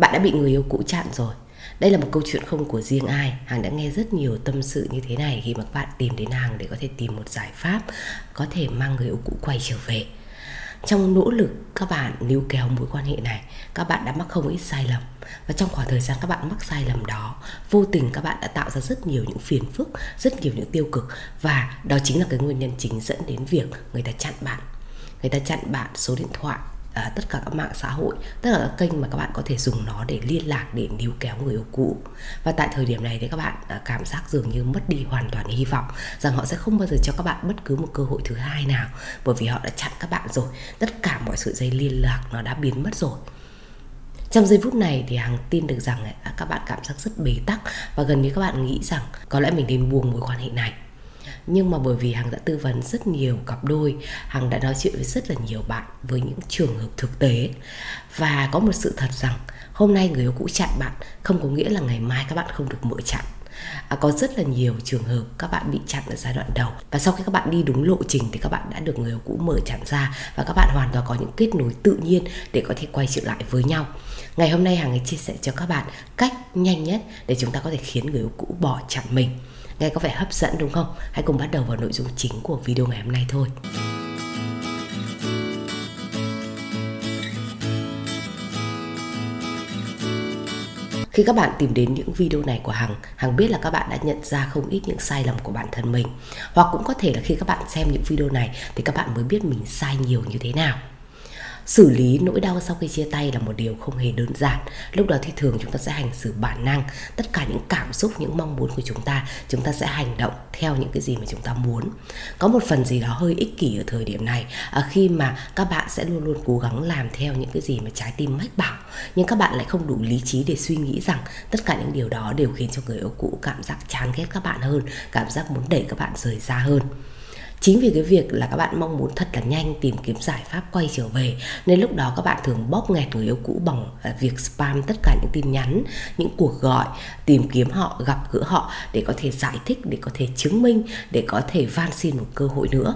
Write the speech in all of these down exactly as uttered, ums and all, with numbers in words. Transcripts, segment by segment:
Bạn đã bị người yêu cũ chặn rồi. Đây là một câu chuyện không của riêng ai. Hằng đã nghe rất nhiều tâm sự như thế này khi mà các bạn tìm đến Hằng để có thể tìm một giải pháp có thể mang người yêu cũ quay trở về. Trong nỗ lực các bạn níu kéo mối quan hệ này, các bạn đã mắc không ít sai lầm. Và trong khoảng thời gian các bạn mắc sai lầm đó, vô tình các bạn đã tạo ra rất nhiều những phiền phức, rất nhiều những tiêu cực. Và đó chính là cái nguyên nhân chính dẫn đến việc người ta chặn bạn. Người ta chặn bạn số điện thoại, À, tất cả các mạng xã hội, tất cả các kênh mà các bạn có thể dùng nó để liên lạc, để níu kéo người yêu cũ. Và tại thời điểm này thì các bạn à, cảm giác dường như mất đi hoàn toàn hy vọng rằng họ sẽ không bao giờ cho các bạn bất cứ một cơ hội thứ hai nào, bởi vì họ đã chặn các bạn rồi. Tất cả mọi sợi dây liên lạc nó đã biến mất rồi. Trong giây phút này thì Hằng tin được rằng à, các bạn cảm giác rất bế tắc và gần như các bạn nghĩ rằng có lẽ mình nên buông mối quan hệ này. Nhưng mà bởi vì Hằng đã tư vấn rất nhiều cặp đôi, Hằng đã nói chuyện với rất là nhiều bạn với những trường hợp thực tế. Và có một sự thật rằng hôm nay người yêu cũ chặn bạn không có nghĩa là ngày mai các bạn không được mở chặn. À, có rất là nhiều trường hợp các bạn bị chặn ở giai đoạn đầu, và sau khi các bạn đi đúng lộ trình thì các bạn đã được người yêu cũ mở chặn ra, và các bạn hoàn toàn có những kết nối tự nhiên để có thể quay trở lại với nhau. Ngày hôm nay Hằng ấy chia sẻ cho các bạn cách nhanh nhất để chúng ta có thể khiến người yêu cũ bỏ chặn mình. Nghe có vẻ hấp dẫn đúng không? Hãy cùng bắt đầu vào nội dung chính của video ngày hôm nay thôi. Khi các bạn tìm đến những video này của Hằng, Hằng biết là các bạn đã nhận ra không ít những sai lầm của bản thân mình. Hoặc cũng có thể là khi các bạn xem những video này thì các bạn mới biết mình sai nhiều như thế nào. Xử lý nỗi đau sau khi chia tay là một điều không hề đơn giản. Lúc đó thì thường chúng ta sẽ hành xử bản năng. Tất cả những cảm xúc, những mong muốn của chúng ta, chúng ta sẽ hành động theo những cái gì mà chúng ta muốn. Có một phần gì đó hơi ích kỷ ở thời điểm này, khi mà các bạn sẽ luôn luôn cố gắng làm theo những cái gì mà trái tim mách bảo, nhưng các bạn lại không đủ lý trí để suy nghĩ rằng tất cả những điều đó đều khiến cho người yêu cũ cảm giác chán ghét các bạn hơn, cảm giác muốn đẩy các bạn rời xa hơn. Chính vì cái việc là các bạn mong muốn thật là nhanh tìm kiếm giải pháp quay trở về, nên lúc đó các bạn thường bóp nghẹt người yêu cũ bằng việc spam tất cả những tin nhắn, những cuộc gọi, tìm kiếm họ, gặp gỡ họ để có thể giải thích, để có thể chứng minh, để có thể van xin một cơ hội nữa.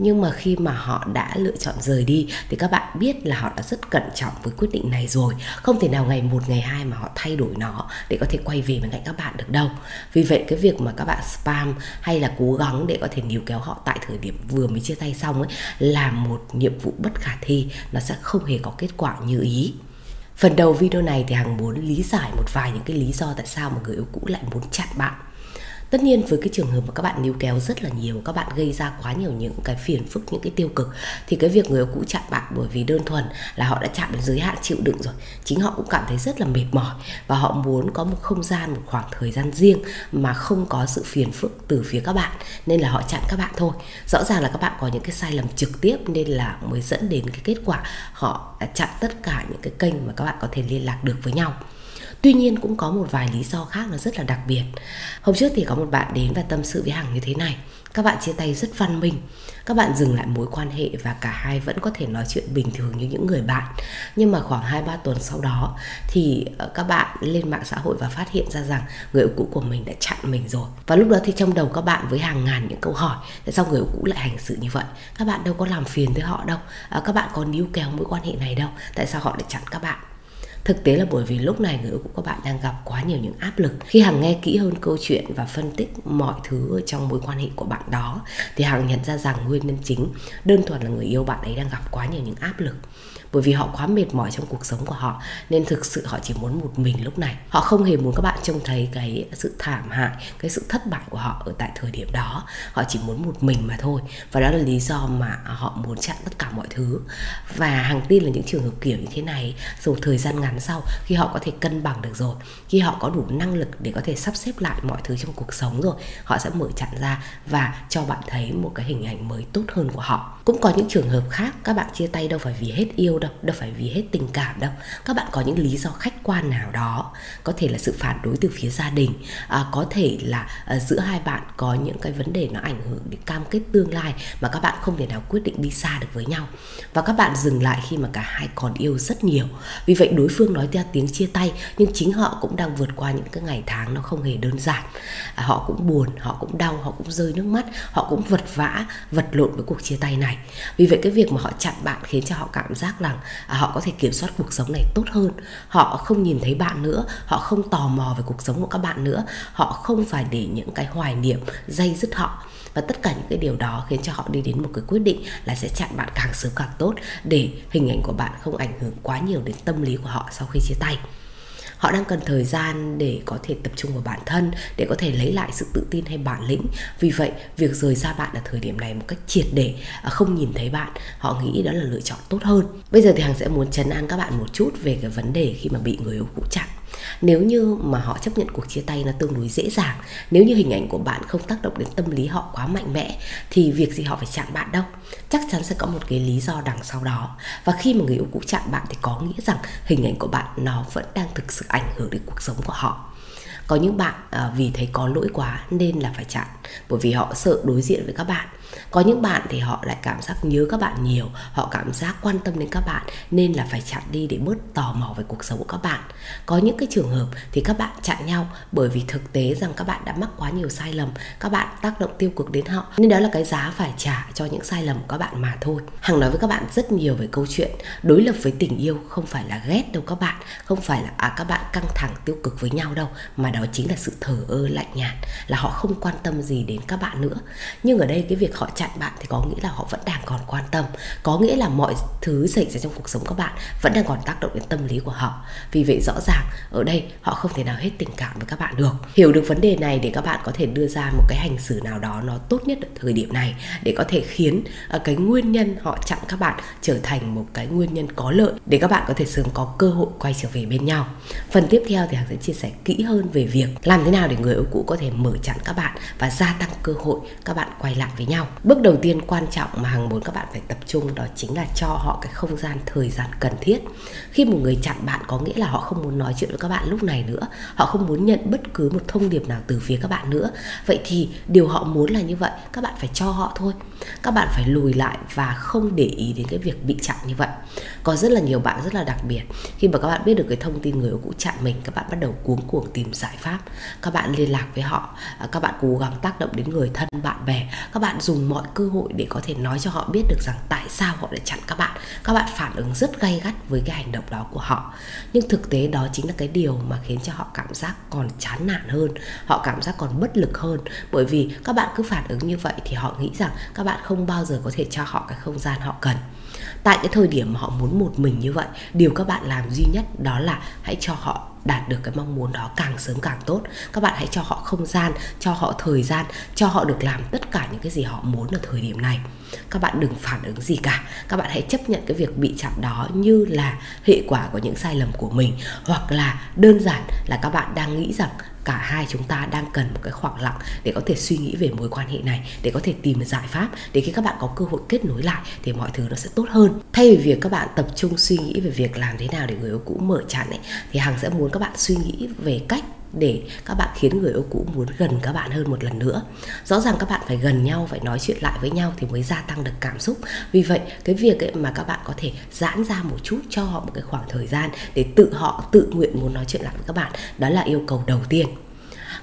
Nhưng mà khi mà họ đã lựa chọn rời đi thì các bạn biết là họ đã rất cẩn trọng với quyết định này rồi. Không thể nào ngày một, ngày hai mà họ thay đổi nó để có thể quay về bên cạnh các bạn được đâu. Vì vậy cái việc mà các bạn spam hay là cố gắng để có thể níu kéo họ tại thời điểm vừa mới chia tay xong ấy, là một nhiệm vụ bất khả thi. Nó sẽ không hề có kết quả như ý. Phần đầu video này thì Hằng muốn lý giải một vài những cái lý do tại sao mà người yêu cũ lại muốn chặn bạn. Tất nhiên với cái trường hợp mà các bạn níu kéo rất là nhiều, các bạn gây ra quá nhiều những cái phiền phức, những cái tiêu cực, thì cái việc người yêu cũ chặn bạn bởi vì đơn thuần là họ đã chạm đến giới hạn chịu đựng rồi. Chính họ cũng cảm thấy rất là mệt mỏi và họ muốn có một không gian, một khoảng thời gian riêng mà không có sự phiền phức từ phía các bạn, nên là họ chặn các bạn thôi. Rõ ràng là các bạn có những cái sai lầm trực tiếp nên là mới dẫn đến cái kết quả họ đã chặn tất cả những cái kênh mà các bạn có thể liên lạc được với nhau. Tuy nhiên cũng có một vài lý do khác nó rất là đặc biệt. Hôm trước thì có một bạn đến và tâm sự với Hằng như thế này. Các bạn chia tay rất văn minh. Các bạn dừng lại mối quan hệ và cả hai vẫn có thể nói chuyện bình thường như những người bạn. Nhưng mà khoảng hai ba tuần sau đó thì các bạn lên mạng xã hội và phát hiện ra rằng người yêu cũ của mình đã chặn mình rồi. Và lúc đó thì trong đầu các bạn với hàng ngàn những câu hỏi. Tại sao người yêu cũ lại hành xử như vậy? Các bạn đâu có làm phiền tới họ đâu. À, các bạn có níu kéo mối quan hệ này đâu. Tại sao họ lại chặn các bạn? Thực tế là bởi vì lúc này người yêu cũ của bạn đang gặp quá nhiều những áp lực. Khi Hằng nghe kỹ hơn câu chuyện và phân tích mọi thứ ở trong mối quan hệ của bạn đó, thì Hằng nhận ra rằng nguyên nhân chính đơn thuần là người yêu bạn ấy đang gặp quá nhiều những áp lực. Bởi vì họ quá mệt mỏi trong cuộc sống của họ, nên thực sự họ chỉ muốn một mình lúc này. Họ không hề muốn các bạn trông thấy cái sự thảm hại, cái sự thất bại của họ ở tại thời điểm đó. Họ chỉ muốn một mình mà thôi. Và đó là lý do mà họ muốn chặn tất cả mọi thứ. Và Hằng tin là những trường hợp kiểu như thế này, sau thời gian ngắn sau, khi họ có thể cân bằng được rồi, khi họ có đủ năng lực để có thể sắp xếp lại mọi thứ trong cuộc sống rồi, họ sẽ mở chặn ra và cho bạn thấy một cái hình ảnh mới tốt hơn của họ. Cũng có những trường hợp khác, các bạn chia tay đâu phải vì hết yêu đâu, đâu phải vì hết tình cảm đâu. Các bạn có những lý do khách quan nào đó, có thể là sự phản đối từ phía gia đình, à, có thể là à, giữa hai bạn có những cái vấn đề nó ảnh hưởng đến cam kết tương lai mà các bạn không thể nào quyết định đi xa được với nhau. Và các bạn dừng lại khi mà cả hai còn yêu rất nhiều. Vì vậy đối phương nói theo tiếng chia tay, nhưng chính họ cũng đang vượt qua những cái ngày tháng nó không hề đơn giản. À, họ cũng buồn, họ cũng đau, họ cũng rơi nước mắt, họ cũng vật vã, vật lộn với cuộc chia tay này. Vì vậy cái việc mà họ chặn bạn khiến cho họ cảm giác rằng à, họ có thể kiểm soát cuộc sống này tốt hơn. Họ không không nhìn thấy bạn nữa, họ không tò mò về cuộc sống của các bạn nữa, họ không phải để những cái hoài niệm day dứt họ. Và tất cả những cái điều đó khiến cho họ đi đến một cái quyết định là sẽ chặn bạn càng sớm càng tốt, để hình ảnh của bạn không ảnh hưởng quá nhiều đến tâm lý của họ sau khi chia tay. Họ đang cần thời gian để có thể tập trung vào bản thân, để có thể lấy lại sự tự tin hay bản lĩnh. Vì vậy, việc rời xa bạn ở thời điểm này một cách triệt để, không nhìn thấy bạn, họ nghĩ đó là lựa chọn tốt hơn. Bây giờ thì Hằng sẽ muốn trấn an các bạn một chút về cái vấn đề khi mà bị người yêu cũ chặn. Nếu như mà họ chấp nhận cuộc chia tay nó tương đối dễ dàng, nếu như hình ảnh của bạn không tác động đến tâm lý họ quá mạnh mẽ, thì việc gì họ phải chặn bạn đâu. Chắc chắn sẽ có một cái lý do đằng sau đó. Và khi mà người yêu cũ chặn bạn thì có nghĩa rằng hình ảnh của bạn nó vẫn đang thực sự ảnh hưởng đến cuộc sống của họ. Có những bạn à, vì thấy có lỗi quá nên là phải chặn, bởi vì họ sợ đối diện với các bạn. Có những bạn thì họ lại cảm giác nhớ các bạn nhiều, họ cảm giác quan tâm đến các bạn nên là phải chặn đi để bớt tò mò về cuộc sống của các bạn. Có những cái trường hợp thì các bạn chặn nhau bởi vì thực tế rằng các bạn đã mắc quá nhiều sai lầm, các bạn tác động tiêu cực đến họ, nên đó là cái giá phải trả cho những sai lầm của các bạn mà thôi. Hằng nói với các bạn rất nhiều về câu chuyện đối lập với tình yêu không phải là ghét đâu các bạn, không phải là à, các bạn căng thẳng tiêu cực với nhau đâu, mà đó chính là sự thờ ơ lạnh nhạt, là họ không quan tâm gì đến các bạn nữa. Nhưng ở đây cái việc họ chặn bạn thì có nghĩa là họ vẫn đang còn quan tâm, có nghĩa là mọi thứ xảy ra trong cuộc sống các bạn vẫn đang còn tác động đến tâm lý của họ. Vì vậy rõ ràng ở đây họ không thể nào hết tình cảm với các bạn được. Hiểu được vấn đề này để các bạn có thể đưa ra một cái hành xử nào đó nó tốt nhất ở thời điểm này, để có thể khiến cái nguyên nhân họ chặn các bạn trở thành một cái nguyên nhân có lợi, để các bạn có thể sớm có cơ hội quay trở về bên nhau. Phần tiếp theo thì Hằng sẽ chia sẻ kỹ hơn về việc làm thế nào để người yêu cũ có thể mở chặn các bạn và gia tăng cơ hội các bạn quay lại với nhau. Bước đầu tiên quan trọng mà Hằng muốn các bạn phải tập trung đó chính là cho họ cái không gian, thời gian cần thiết. Khi một người chặn bạn có nghĩa là họ không muốn nói chuyện với các bạn lúc này nữa, họ không muốn nhận bất cứ một thông điệp nào từ phía các bạn nữa. Vậy thì điều họ muốn là như vậy, các bạn phải cho họ thôi. Các bạn phải lùi lại và không để ý đến cái việc bị chặn như vậy. Có rất là nhiều bạn rất là đặc biệt, khi mà các bạn biết được cái thông tin người yêu cũ chặn mình, các bạn bắt đầu cuống cuồng tìm giải pháp. Các bạn liên lạc với họ, các bạn cố gắng tác động đến người thân, bạn bè, các bạn dùng mọi cơ hội để có thể nói cho họ biết được rằng tại sao họ lại chặn các bạn. Các bạn phản ứng rất gay gắt với cái hành động đó của họ. Nhưng thực tế đó chính là cái điều mà khiến cho họ cảm giác còn chán nản hơn, họ cảm giác còn bất lực hơn. Bởi vì các bạn cứ phản ứng như vậy thì họ nghĩ rằng các bạn không bao giờ có thể cho họ cái không gian họ cần. Tại cái thời điểm mà họ muốn một mình như vậy, điều các bạn làm duy nhất đó là hãy cho họ đạt được cái mong muốn đó càng sớm càng tốt. Các bạn hãy cho họ không gian, cho họ thời gian, cho họ được làm tất cả những cái gì họ muốn ở thời điểm này. Các bạn đừng phản ứng gì cả. Các bạn hãy chấp nhận cái việc bị chặn đó như là hệ quả của những sai lầm của mình, hoặc là đơn giản là các bạn đang nghĩ rằng cả hai chúng ta đang cần một cái khoảng lặng để có thể suy nghĩ về mối quan hệ này, để có thể tìm giải pháp, để khi các bạn có cơ hội kết nối lại thì mọi thứ nó sẽ tốt hơn. Thay vì việc các bạn tập trung suy nghĩ về việc làm thế nào để người yêu cũ mở chặn ấy, thì Hằng sẽ muốn các bạn suy nghĩ về cách để các bạn khiến người yêu cũ muốn gần các bạn hơn một lần nữa. Rõ ràng các bạn phải gần nhau, phải nói chuyện lại với nhau thì mới gia tăng được cảm xúc. Vì vậy cái việc ấy mà các bạn có thể giãn ra một chút, cho họ một cái khoảng thời gian để tự họ tự nguyện muốn nói chuyện lại với các bạn, đó là yêu cầu đầu tiên.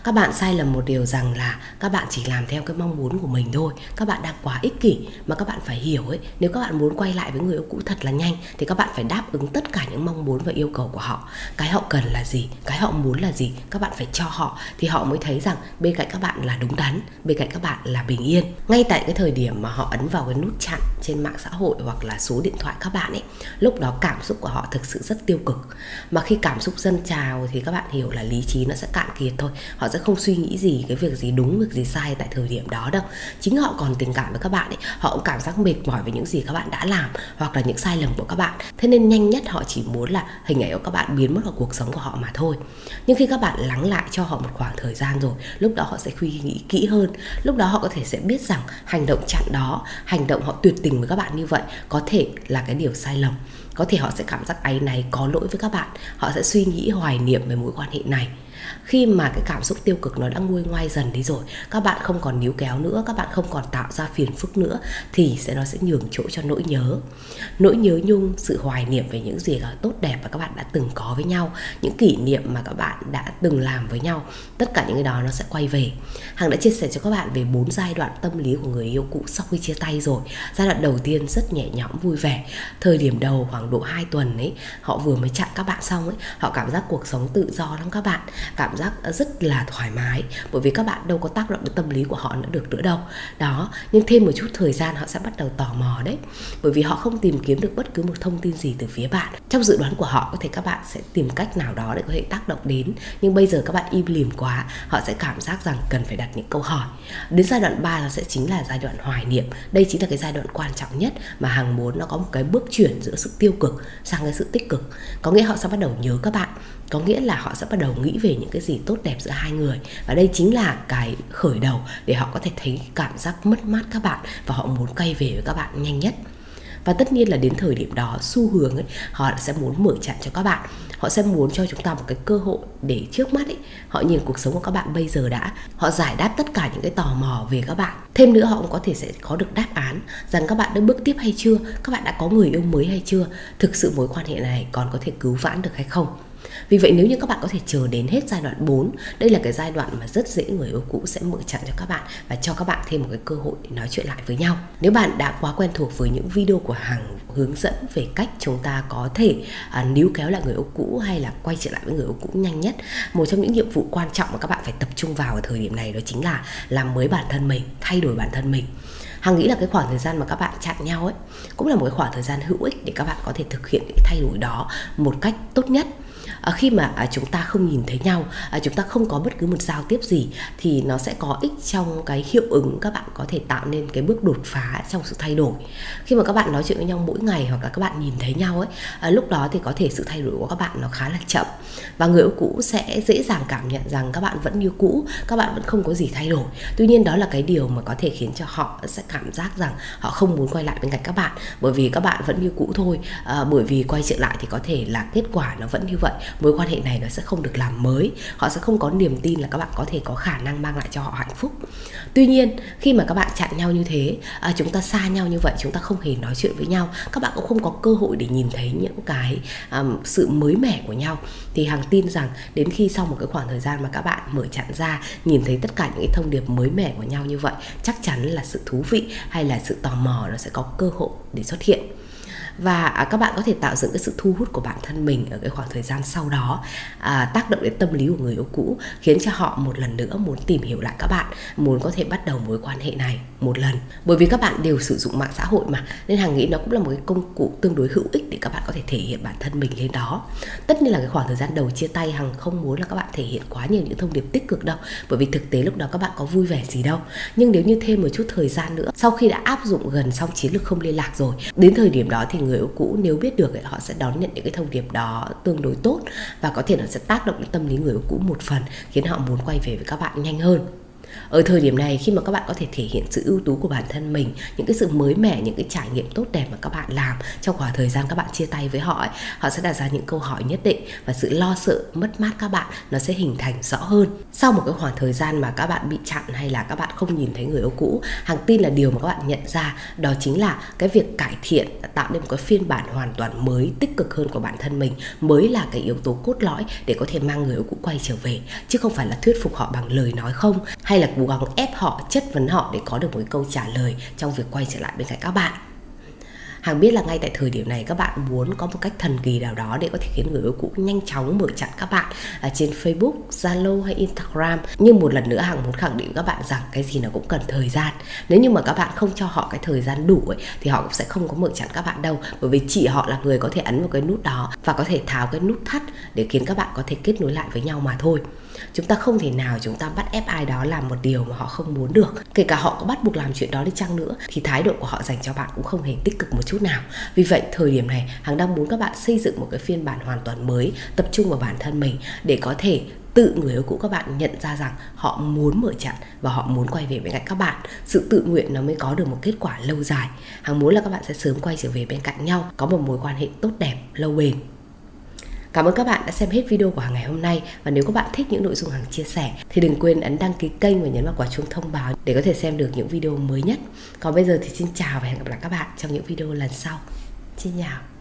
Các bạn sai lầm một điều rằng là các bạn chỉ làm theo cái mong muốn của mình thôi. Các bạn đang quá ích kỷ, mà các bạn phải hiểu ấy, nếu các bạn muốn quay lại với người yêu cũ thật là nhanh thì các bạn phải đáp ứng tất cả những mong muốn và yêu cầu của họ. Cái họ cần là gì, cái họ muốn là gì, các bạn phải cho họ thì họ mới thấy rằng bên cạnh các bạn là đúng đắn, bên cạnh các bạn là bình yên. Ngay tại cái thời điểm mà họ ấn vào cái nút chặn trên mạng xã hội hoặc là số điện thoại các bạn ấy, lúc đó cảm xúc của họ thực sự rất tiêu cực. Mà khi cảm xúc dâng trào thì các bạn hiểu là lý trí nó sẽ cạn kiệt thôi. Họ sẽ không suy nghĩ gì cái việc gì đúng, việc gì sai tại thời điểm đó đâu. Chính họ còn tình cảm với các bạn ấy, họ cũng cảm giác mệt mỏi với những gì các bạn đã làm hoặc là những sai lầm của các bạn. Thế nên nhanh nhất họ chỉ muốn là hình ảnh của các bạn biến mất vào cuộc sống của họ mà thôi. Nhưng khi các bạn lắng lại cho họ một khoảng thời gian rồi, lúc đó họ sẽ suy nghĩ kỹ hơn. Lúc đó họ có thể sẽ biết rằng hành động chặn đó, hành động họ tuyệt tình với các bạn như vậy có thể là cái điều sai lầm. Có thể họ sẽ cảm giác áy náy, có lỗi với các bạn. Họ sẽ suy nghĩ hoài niệm về mối quan hệ này. Khi mà cái cảm xúc tiêu cực nó đã nguôi ngoai dần đi rồi, các bạn không còn níu kéo nữa, các bạn không còn tạo ra phiền phức nữa, thì sẽ nó sẽ nhường chỗ cho nỗi nhớ. Nỗi nhớ nhung, sự hoài niệm về những gì tốt đẹp mà các bạn đã từng có với nhau, những kỷ niệm mà các bạn đã từng làm với nhau, tất cả những cái đó nó sẽ quay về. Hằng đã chia sẻ cho các bạn về bốn giai đoạn tâm lý của người yêu cũ sau khi chia tay rồi. Giai đoạn đầu tiên rất nhẹ nhõm vui vẻ. Thời điểm đầu khoảng khoảng độ hai tuần ấy, họ vừa mới chạy các bạn xong ấy, họ cảm giác cuộc sống tự do lắm các bạn, cảm giác rất là thoải mái, bởi vì các bạn đâu có tác động đến tâm lý của họ nữa được nữa đâu đó. Nhưng thêm một chút thời gian họ sẽ bắt đầu tò mò đấy, bởi vì họ không tìm kiếm được bất cứ một thông tin gì từ phía bạn. Trong dự đoán của họ có thể các bạn sẽ tìm cách nào đó để có thể tác động đến, nhưng bây giờ các bạn im lìm quá, họ sẽ cảm giác rằng cần phải đặt những câu hỏi. Đến giai đoạn ba nó sẽ chính là giai đoạn hoài niệm. Đây chính là cái giai đoạn quan trọng nhất mà Hằng muốn nó có một cái bước chuyển giữa sự tiêu cực sang cái sự tích cực. Có nghĩa họ sẽ bắt đầu nhớ các bạn, có nghĩa là họ sẽ bắt đầu nghĩ về những cái gì tốt đẹp giữa hai người, và đây chính là cái khởi đầu để họ có thể thấy cảm giác mất mát các bạn và họ muốn quay về với các bạn nhanh nhất. Và tất nhiên là đến thời điểm đó, xu hướng ấy, họ sẽ muốn mở chặn cho các bạn. Họ sẽ muốn cho chúng ta một cái cơ hội để trước mắt ấy, họ nhìn cuộc sống của các bạn bây giờ đã, họ giải đáp tất cả những cái tò mò về các bạn. Thêm nữa, họ cũng có thể sẽ có được đáp án rằng các bạn đã bước tiếp hay chưa, các bạn đã có người yêu mới hay chưa, thực sự mối quan hệ này còn có thể cứu vãn được hay không. Vì vậy nếu như các bạn có thể chờ đến hết giai đoạn bốn, đây là cái giai đoạn mà rất dễ người yêu cũ sẽ mở chặn cho các bạn và cho các bạn thêm một cái cơ hội để nói chuyện lại với nhau. Nếu bạn đã quá quen thuộc với những video của Hằng hướng dẫn về cách chúng ta có thể à, níu kéo lại người yêu cũ hay là quay trở lại với người yêu cũ nhanh nhất, một trong những nhiệm vụ quan trọng mà các bạn phải tập trung vào ở thời điểm này đó chính là làm mới bản thân mình, thay đổi bản thân mình. Hằng nghĩ là cái khoảng thời gian mà các bạn chặn nhau ấy cũng là một cái khoảng thời gian hữu ích để các bạn có thể thực hiện cái thay đổi đó một cách tốt nhất. À, khi mà à, chúng ta không nhìn thấy nhau, à, chúng ta không có bất cứ một giao tiếp gì thì nó sẽ có ích trong cái hiệu ứng các bạn có thể tạo nên cái bước đột phá trong sự thay đổi. Khi mà các bạn nói chuyện với nhau mỗi ngày hoặc là các bạn nhìn thấy nhau ấy, à, lúc đó thì có thể sự thay đổi của các bạn nó khá là chậm và người yêu cũ sẽ dễ dàng cảm nhận rằng các bạn vẫn như cũ, các bạn vẫn không có gì thay đổi. Tuy nhiên đó là cái điều mà có thể khiến cho họ sẽ cảm giác rằng họ không muốn quay lại bên cạnh các bạn, bởi vì các bạn vẫn như cũ thôi, à, bởi vì quay trở lại thì có thể là kết quả nó vẫn như vậy, mối quan hệ này nó sẽ không được làm mới, họ sẽ không có niềm tin là các bạn có thể có khả năng mang lại cho họ hạnh phúc. Tuy nhiên khi mà các bạn chặn nhau như thế, à, chúng ta xa nhau như vậy, chúng ta không hề nói chuyện với nhau, các bạn cũng không có cơ hội để nhìn thấy những cái à, sự mới mẻ của nhau, thì Hằng tin rằng đến khi sau một cái khoảng thời gian mà các bạn mở chặn ra, nhìn thấy tất cả những cái thông điệp mới mẻ của nhau như vậy, chắc chắn là sự thú vị hay là sự tò mò nó sẽ có cơ hội để xuất hiện. Và các bạn có thể tạo dựng cái sự thu hút của bản thân mình ở cái khoảng thời gian sau đó, à, tác động đến tâm lý của người yêu cũ, khiến cho họ một lần nữa muốn tìm hiểu lại các bạn, muốn có thể bắt đầu mối quan hệ này một lần. Bởi vì các bạn đều sử dụng mạng xã hội mà, nên Hằng nghĩ nó cũng là một cái công cụ tương đối hữu ích để các bạn có thể thể hiện bản thân mình lên đó. Tất nhiên là cái khoảng thời gian đầu chia tay, Hằng không muốn là các bạn thể hiện quá nhiều những thông điệp tích cực đâu, bởi vì thực tế lúc đó các bạn có vui vẻ gì đâu. Nhưng nếu như thêm một chút thời gian nữa, sau khi đã áp dụng gần xong chiến lược không liên lạc rồi, đến thời điểm đó thì người yêu cũ nếu biết được ấy, họ sẽ đón nhận những cái thông điệp đó tương đối tốt và có thể nó sẽ tác động đến tâm lý người yêu cũ một phần, khiến họ muốn quay về với các bạn nhanh hơn. Ở thời điểm này, khi mà các bạn có thể thể hiện sự ưu tú của bản thân mình, những cái sự mới mẻ, những cái trải nghiệm tốt đẹp mà các bạn làm trong khoảng thời gian các bạn chia tay với họ ấy, họ sẽ đặt ra những câu hỏi nhất định và sự lo sợ mất mát các bạn nó sẽ hình thành rõ hơn. Sau một cái khoảng thời gian mà các bạn bị chặn hay là các bạn không nhìn thấy người yêu cũ, Hằng tin là điều mà các bạn nhận ra đó chính là cái việc cải thiện, tạo nên một cái phiên bản hoàn toàn mới, tích cực hơn của bản thân mình mới là cái yếu tố cốt lõi để có thể mang người yêu cũ quay trở về, chứ không phải là thuyết phục họ bằng lời nói không, hay là cố gắng ép họ, chất vấn họ để có được một cái câu trả lời trong việc quay trở lại bên cạnh các bạn. Hằng biết là ngay tại thời điểm này các bạn muốn có một cách thần kỳ nào đó để có thể khiến người yêu cũ nhanh chóng mở chặn các bạn à, trên Facebook, Zalo hay Instagram. Nhưng một lần nữa Hằng muốn khẳng định các bạn rằng cái gì nó cũng cần thời gian. Nếu như mà các bạn không cho họ cái thời gian đủ ấy, thì họ cũng sẽ không có mở chặn các bạn đâu. Bởi vì chỉ họ là người có thể ấn vào cái nút đó và có thể tháo cái nút thắt để khiến các bạn có thể kết nối lại với nhau mà thôi. Chúng ta không thể nào chúng ta bắt ép ai đó làm một điều mà họ không muốn được. Kể cả họ có bắt buộc làm chuyện đó đi chăng nữa thì thái độ của họ dành cho bạn cũng không hề tích cực một chút nào. Vì vậy thời điểm này Hằng đang muốn các bạn xây dựng một cái phiên bản hoàn toàn mới, tập trung vào bản thân mình để có thể tự người yêu cũ các bạn nhận ra rằng họ muốn mở chặn và họ muốn quay về bên cạnh các bạn. Sự tự nguyện nó mới có được một kết quả lâu dài. Hằng muốn là các bạn sẽ sớm quay trở về bên cạnh nhau, có một mối quan hệ tốt đẹp, lâu bền. Cảm ơn các bạn đã xem hết video của Hằng ngày hôm nay, và nếu các bạn thích những nội dung Hằng chia sẻ thì đừng quên ấn đăng ký kênh và nhấn vào quả chuông thông báo để có thể xem được những video mới nhất. Còn bây giờ thì xin chào và hẹn gặp lại các bạn trong những video lần sau. Xin chào.